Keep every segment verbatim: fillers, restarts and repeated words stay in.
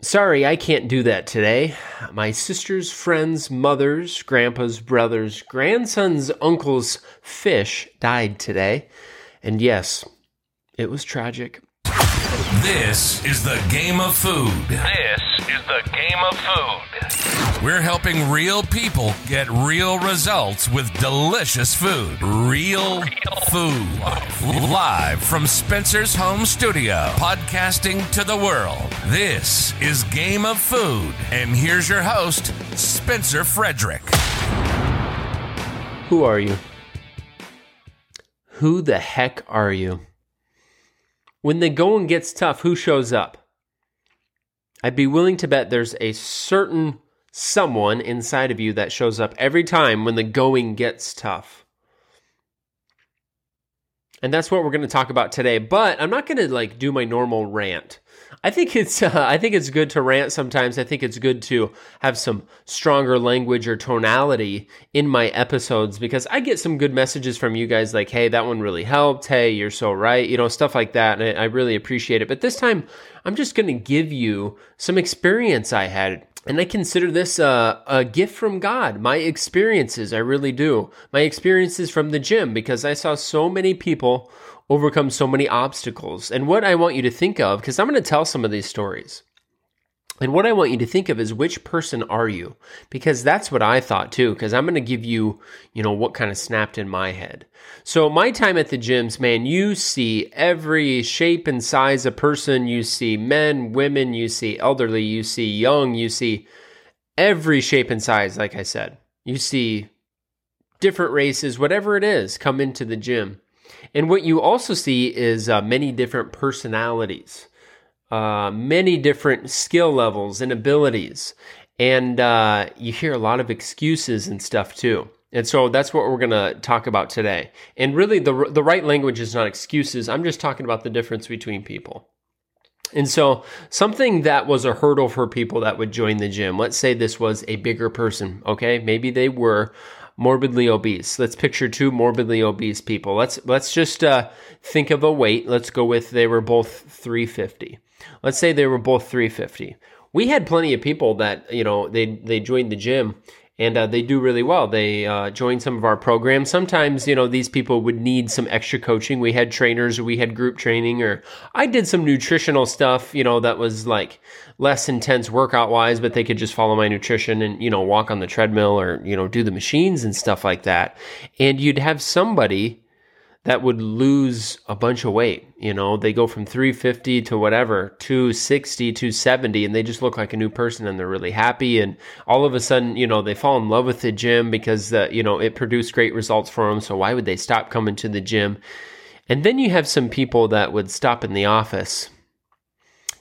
Sorry, I can't do that today. My sister's friend's mother's, grandpa's brother's, grandson's uncle's fish died today. And yes, it was tragic. This is the Game of Food. This is the Game of Food. We're helping real people get real results with delicious food. Real, real food. Live from Spencer's home studio, podcasting to the world. This is Game of Food. And here's your host, Spencer Frederick. Who are you? Who the heck are you? When the going gets tough, who shows up? I'd be willing to bet there's a certain someone inside of you that shows up every time when the going gets tough. And that's what we're going to talk about today. But I'm not going to like do my normal rant. I think it's uh, I think it's good to rant sometimes. I think it's good to have some stronger language or tonality in my episodes because I get some good messages from you guys like, hey, that one really helped. Hey, you're so right. You know, stuff like that. And I really appreciate it. But this time, I'm just going to give you some experience I had. And I consider this a, a gift from God, my experiences, I really do. My experiences from the gym, because I saw so many people overcome so many obstacles. And what I want you to think of, because I'm going to tell some of these stories, and what I want you to think of is which person are you? Because that's what I thought too, because I'm going to give you, you know, what kind of snapped in my head. So my time at the gyms, man, you see every shape and size of person. You see men, women, you see elderly, you see young, you see every shape and size, like I said. You see different races, whatever it is, come into the gym. And what you also see is uh, many different personalities. Uh, many different skill levels and abilities. And uh, you hear a lot of excuses and stuff too. And so that's what we're going to talk about today. And really the the right language is not excuses. I'm just talking about the difference between people. And so something that was a hurdle for people that would join the gym, let's say this was a bigger person, okay? Maybe they were morbidly obese. Let's picture two morbidly obese people. Let's let's just uh, think of a weight. Let's go with they were both three fifty. Let's say they were both three fifty. We had plenty of people that, you know, they they joined the gym and uh, they do really well. They uh, joined some of our programs. Sometimes, you know, these people would need some extra coaching. We had trainers, or we had group training, or I did some nutritional stuff, you know, that was like less intense workout wise, but they could just follow my nutrition and, you know, walk on the treadmill or, you know, do the machines and stuff like that. And you'd have somebody that would lose a bunch of weight. You know, they go from three fifty to whatever, two sixty, two seventy, and they just look like a new person and they're really happy. And all of a sudden, you know, they fall in love with the gym because, uh, you know, it produced great results for them. So why would they stop coming to the gym? And then you have some people that would stop in the office,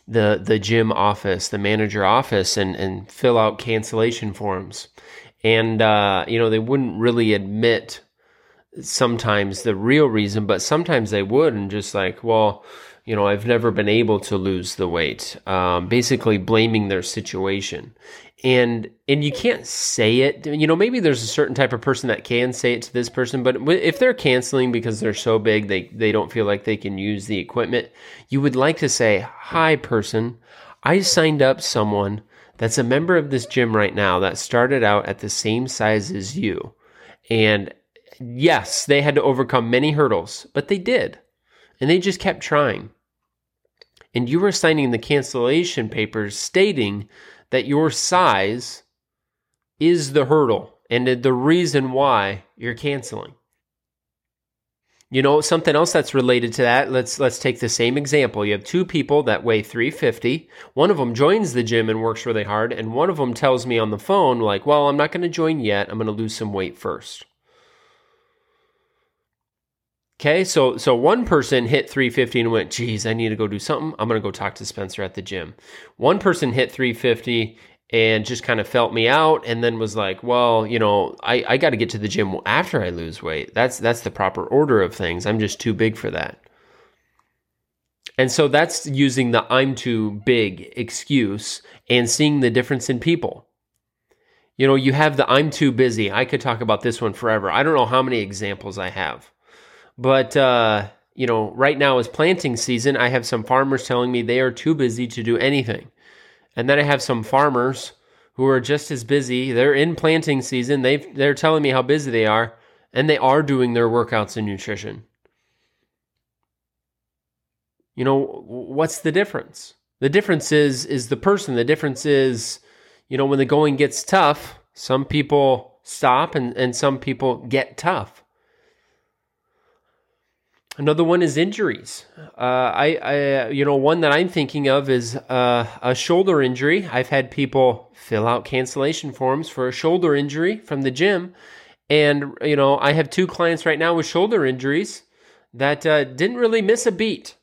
the the gym office, the manager office, and, and fill out cancellation forms. And, uh, you know, they wouldn't really admit sometimes the real reason, but sometimes they would, and just like, well, you know, I've never been able to lose the weight, um, basically blaming their situation. And and you can't say it, you know, maybe there's a certain type of person that can say it to this person, but if they're canceling because they're so big, they, they don't feel like they can use the equipment, you would like to say, hi person, I signed up someone that's a member of this gym right now that started out at the same size as you. And yes, they had to overcome many hurdles, but they did. And they just kept trying. And you were signing the cancellation papers stating that your size is the hurdle and the reason why you're canceling. You know, something else that's related to that, let's let's take the same example. You have two people that weigh three fifty. One of them joins the gym and works really hard, and one of them tells me on the phone, like, well, I'm not going to join yet. I'm going to lose some weight first. Okay, so so one person hit three fifty and went, geez, I need to go do something. I'm going to go talk to Spencer at the gym. One person hit three fifty and just kind of felt me out and then was like, well, you know, I, I got to get to the gym after I lose weight. That's that's the proper order of things. I'm just too big for that. And so that's using the I'm too big excuse and seeing the difference in people. You know, you have the I'm too busy. I could talk about this one forever. I don't know how many examples I have. But, uh, you know, right now is planting season. I have some farmers telling me they are too busy to do anything. And then I have some farmers who are just as busy. They're in planting season. They've, they're telling me how busy they are, and they are doing their workouts and nutrition. You know, what's the difference? The difference is, is the person. The difference is, you know, when the going gets tough, some people stop and, and some people get tough. Another one is injuries. Uh, I, I, you know, one that I'm thinking of is uh, a shoulder injury. I've had people fill out cancellation forms for a shoulder injury from the gym. And, you know, I have two clients right now with shoulder injuries that uh, didn't really miss a beat.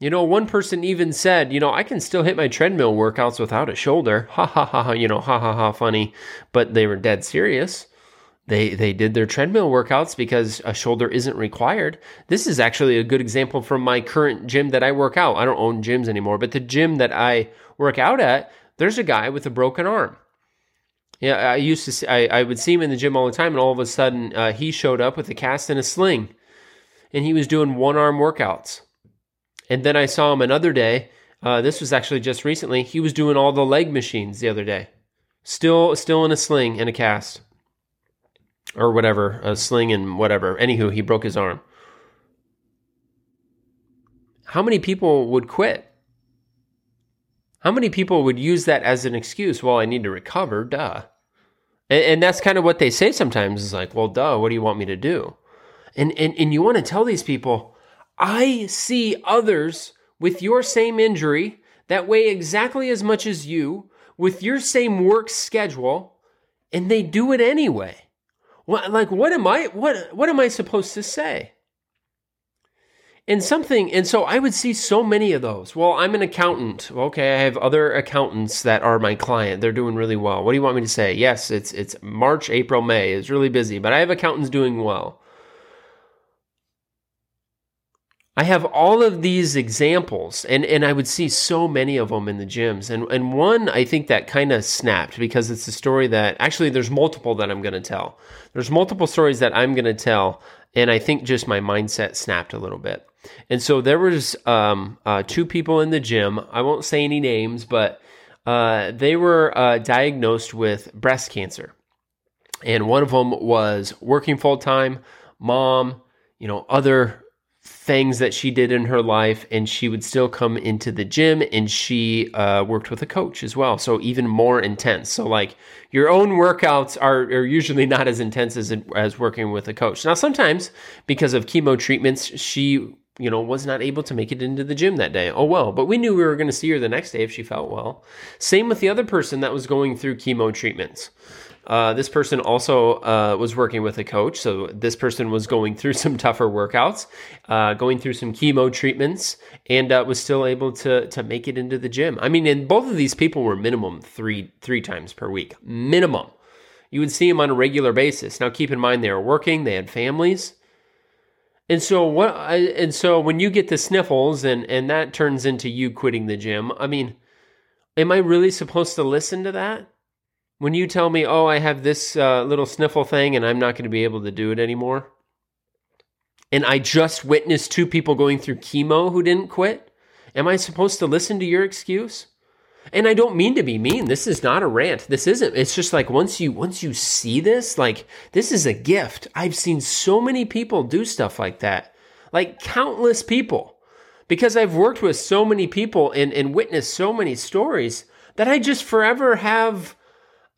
You know, one person even said, you know, I can still hit my treadmill workouts without a shoulder. Ha, ha, ha, ha, you know, ha, ha, ha, funny. But they were dead serious. They they did their treadmill workouts because a shoulder isn't required. This is actually a good example from my current gym that I work out. I don't own gyms anymore, but the gym that I work out at, there's a guy with a broken arm. Yeah, I used to see, I, I would see him in the gym all the time, and all of a sudden uh, he showed up with a cast and a sling, and he was doing one-arm workouts. And then I saw him another day. Uh, this was actually just recently. He was doing all the leg machines the other day, still still in a sling and a cast. Or whatever, a sling and whatever. Anywho, he broke his arm. How many people would quit? How many people would use that as an excuse? Well, I need to recover, duh. And, and that's kind of what they say sometimes, is like, well, duh, what do you want me to do? And, and, and you want to tell these people, I see others with your same injury that weigh exactly as much as you, with your same work schedule, and they do it anyway. What, like, what am I, what, what am I supposed to say? And something, and so I would see so many of those. Well, I'm an accountant. Okay, I have other accountants that are my client. They're doing really well. What do you want me to say? Yes, it's, it's March, April, May. It's really busy, but I have accountants doing well. I have all of these examples, and, and I would see so many of them in the gyms. And, and one, I think that kind of snapped, because it's a story that, actually there's multiple that I'm going to tell. There's multiple stories that I'm going to tell, and I think just my mindset snapped a little bit. And so there was um, uh, two people in the gym. I won't say any names, but uh, they were uh, diagnosed with breast cancer. And one of them was working full-time, mom, you know, other things that she did in her life, and she would still come into the gym, and she uh, worked with a coach as well, so even more intense. So like your own workouts are, are usually not as intense as as working with a coach. Now sometimes because of chemo treatments, she you know was not able to make it into the gym that day. Oh well, but we knew we were going to see her the next day if she felt well. Same with the other person that was going through chemo treatments. Uh, this person also uh, was working with a coach, so this person was going through some tougher workouts, uh, going through some chemo treatments, and uh, was still able to to make it into the gym. I mean, and both of these people were minimum three three times per week, minimum. You would see them on a regular basis. Now, keep in mind they were working, they had families, and so what? I, and so when you get the sniffles, and and that turns into you quitting the gym. I mean, am I really supposed to listen to that? When you tell me, oh, I have this uh, little sniffle thing and I'm not going to be able to do it anymore, and I just witnessed two people going through chemo who didn't quit, am I supposed to listen to your excuse? And I don't mean to be mean. This is not a rant. This isn't. It's just like once you once you see this, like this is a gift. I've seen so many people do stuff like that, like countless people, because I've worked with so many people and, and witnessed so many stories that I just forever have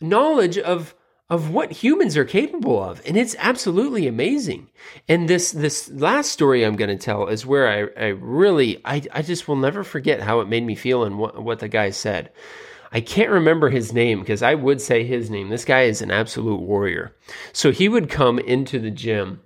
knowledge of of what humans are capable of, and it's absolutely amazing. And this this last story I'm going to tell is where I, I really I, I just will never forget how it made me feel and what, what the guy said. I can't remember his name because I would say his name. This guy is an absolute warrior. So he would come into the gym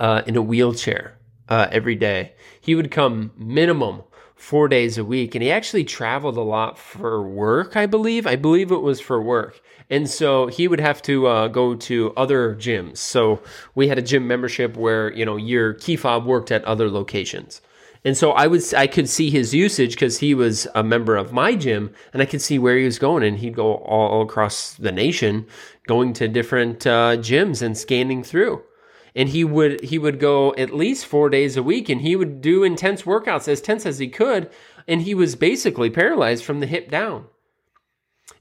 uh, in a wheelchair uh, every day. He would come minimum four days a week. And he actually traveled a lot for work, I believe. I believe it was for work. And so he would have to uh, go to other gyms. So we had a gym membership where, you know, your key fob worked at other locations. And so I would, I could see his usage because he was a member of my gym, and I could see where he was going. And he'd go all across the nation going to different uh, gyms and scanning through. And he would he would go at least four days a week, and he would do intense workouts, as tense as he could. and he was basically paralyzed from the hip down.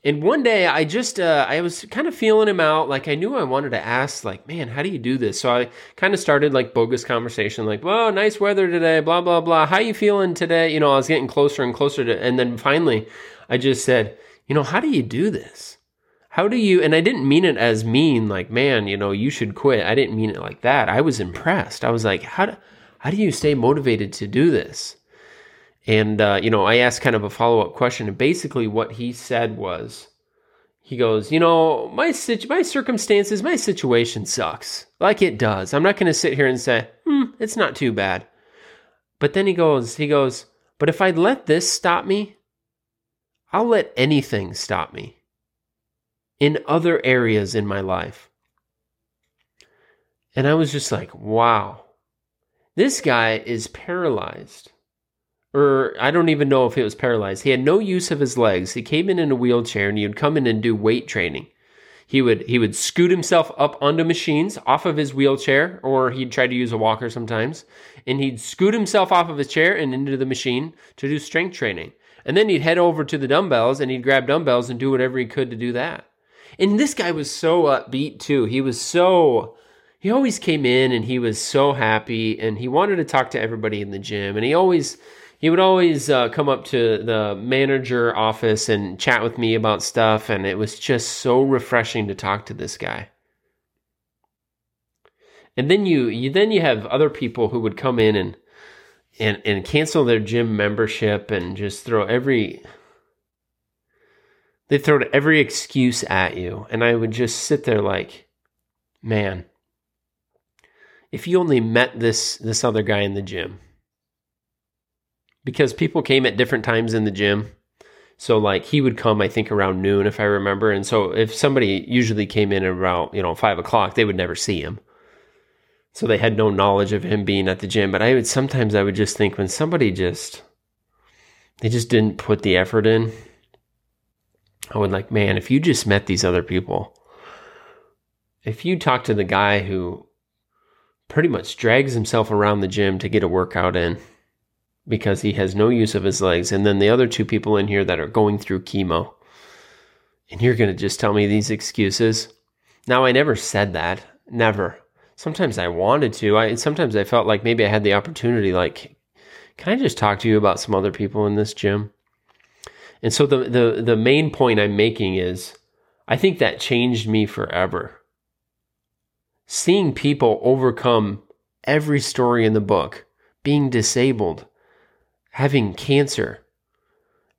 And one day I just, uh, I was kind of feeling him out. Like I knew I wanted to ask like, man, how do you do this? So I kind of started like bogus conversation, like, well, nice weather today, blah, blah, blah. How you feeling today? You know, I was getting closer and closer to, and then finally I just said, you know, how do you do this? How do you, and I didn't mean it as mean, like, man, you know, you should quit. I didn't mean it like that. I was impressed. I was like, how do, how do you stay motivated to do this? And, uh, you know, I asked kind of a follow-up question, and basically what he said was, he goes, you know, my situ- my circumstances, my situation sucks. Like it does. I'm not going to sit here and say, hmm, it's not too bad. But then he goes, he goes, but if I let this stop me, I'll let anything stop me in other areas in my life. And I was just like, wow, this guy is paralyzed. Or I don't even know if he was paralyzed. He had no use of his legs. He came in in a wheelchair, and he would come in and do weight training. He would he would scoot himself up onto machines off of his wheelchair, or he'd try to use a walker sometimes. And he'd scoot himself off of his chair and into the machine to do strength training. And then he'd head over to the dumbbells, and he'd grab dumbbells and do whatever he could to do that. And this guy was so upbeat too. He was so... He always came in, and he was so happy, and he wanted to talk to everybody in the gym. And he always... He would always uh, come up to the manager office and chat with me about stuff, and it was just so refreshing to talk to this guy. And then you, you then you have other people who would come in and and and cancel their gym membership and just throw every they throw every excuse at you, and I would just sit there like, man, if you only met this this other guy in the gym. Because people came at different times in the gym. So like he would come, I think around noon if I remember. And so if somebody usually came in around, you know, five o'clock, they would never see him. So they had no knowledge of him being at the gym. But I would, sometimes I would just think when somebody just, they just didn't put the effort in. I would like, man, if you just met these other people, if you talk to the guy who pretty much drags himself around the gym to get a workout in, because he has no use of his legs. And then the other two people in here that are going through chemo. And you're going to just tell me these excuses. Now, I never said that. Never. Sometimes I wanted to. I Sometimes I felt like maybe I had the opportunity, like, can I just talk to you about some other people in this gym? And so the the, the main point I'm making is, I think that changed me forever. Seeing people overcome every story in the book, being disabled, having cancer,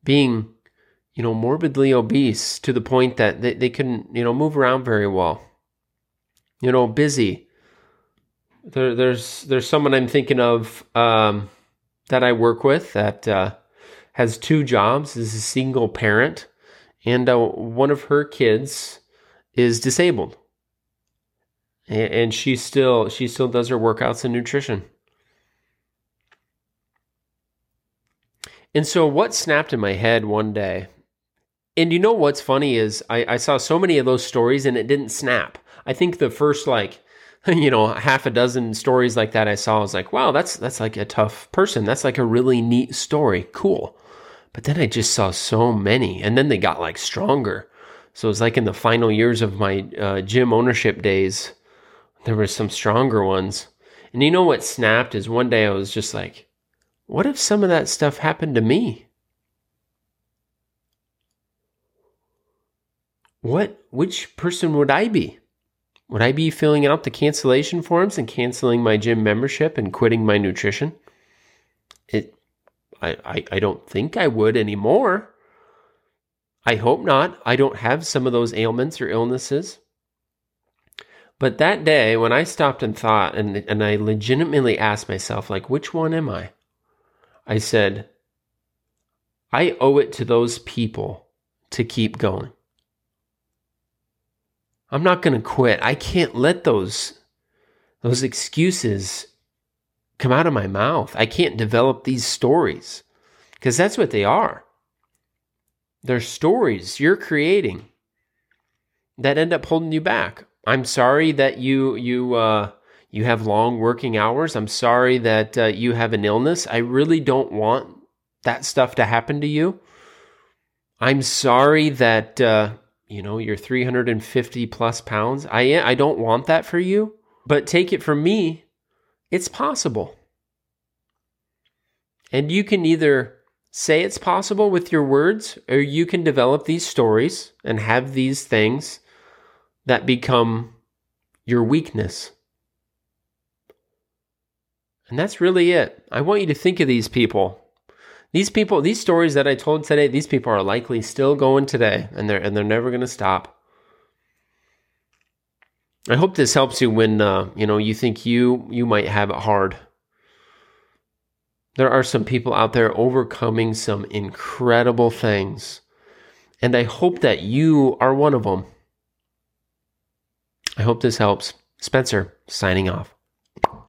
being, you know, morbidly obese to the point that they, they couldn't, you know, move around very well, you know, busy. There, there's there's someone I'm thinking of um, that I work with that uh, has two jobs, is a single parent, and uh, one of her kids is disabled, and, and she still she still does her workouts and nutrition. And so what snapped in my head one day, and you know what's funny is I, I saw so many of those stories and it didn't snap. I think the first like, you know, half a dozen stories like that I saw, I was like, wow, that's that's like a tough person. That's like a really neat story. Cool. But then I just saw so many, and then they got like stronger. So it was like in the final years of my uh, gym ownership days, there were some stronger ones. And you know what snapped is one day I was just like, what if some of that stuff happened to me? What, which person would I be? Would I be filling out the cancellation forms and canceling my gym membership and quitting my nutrition? It, I, I, I don't think I would anymore. I hope not. I don't have some of those ailments or illnesses. But that day when I stopped and thought, and, and I legitimately asked myself, like, which one am I? I said, I owe it to those people to keep going. I'm not going to quit. I can't let those, those excuses come out of my mouth. I can't develop these stories because that's what they are. They're stories you're creating that end up holding you back. I'm sorry that you, you, uh, you have long working hours. I'm sorry that uh, you have an illness. I really don't want that stuff to happen to you. I'm sorry that, uh, you know, you're three hundred fifty plus pounds. I, I don't want that for you, but take it from me. It's possible. And you can either say it's possible with your words, or you can develop these stories and have these things that become your weakness. And that's really it. I want you to think of these people. These people, these stories that I told today, these people are likely still going today, and they're and they're never going to stop. I hope this helps you when uh, you know you think you you might have it hard. There are some people out there overcoming some incredible things, and I hope that you are one of them. I hope this helps. Spencer, signing off.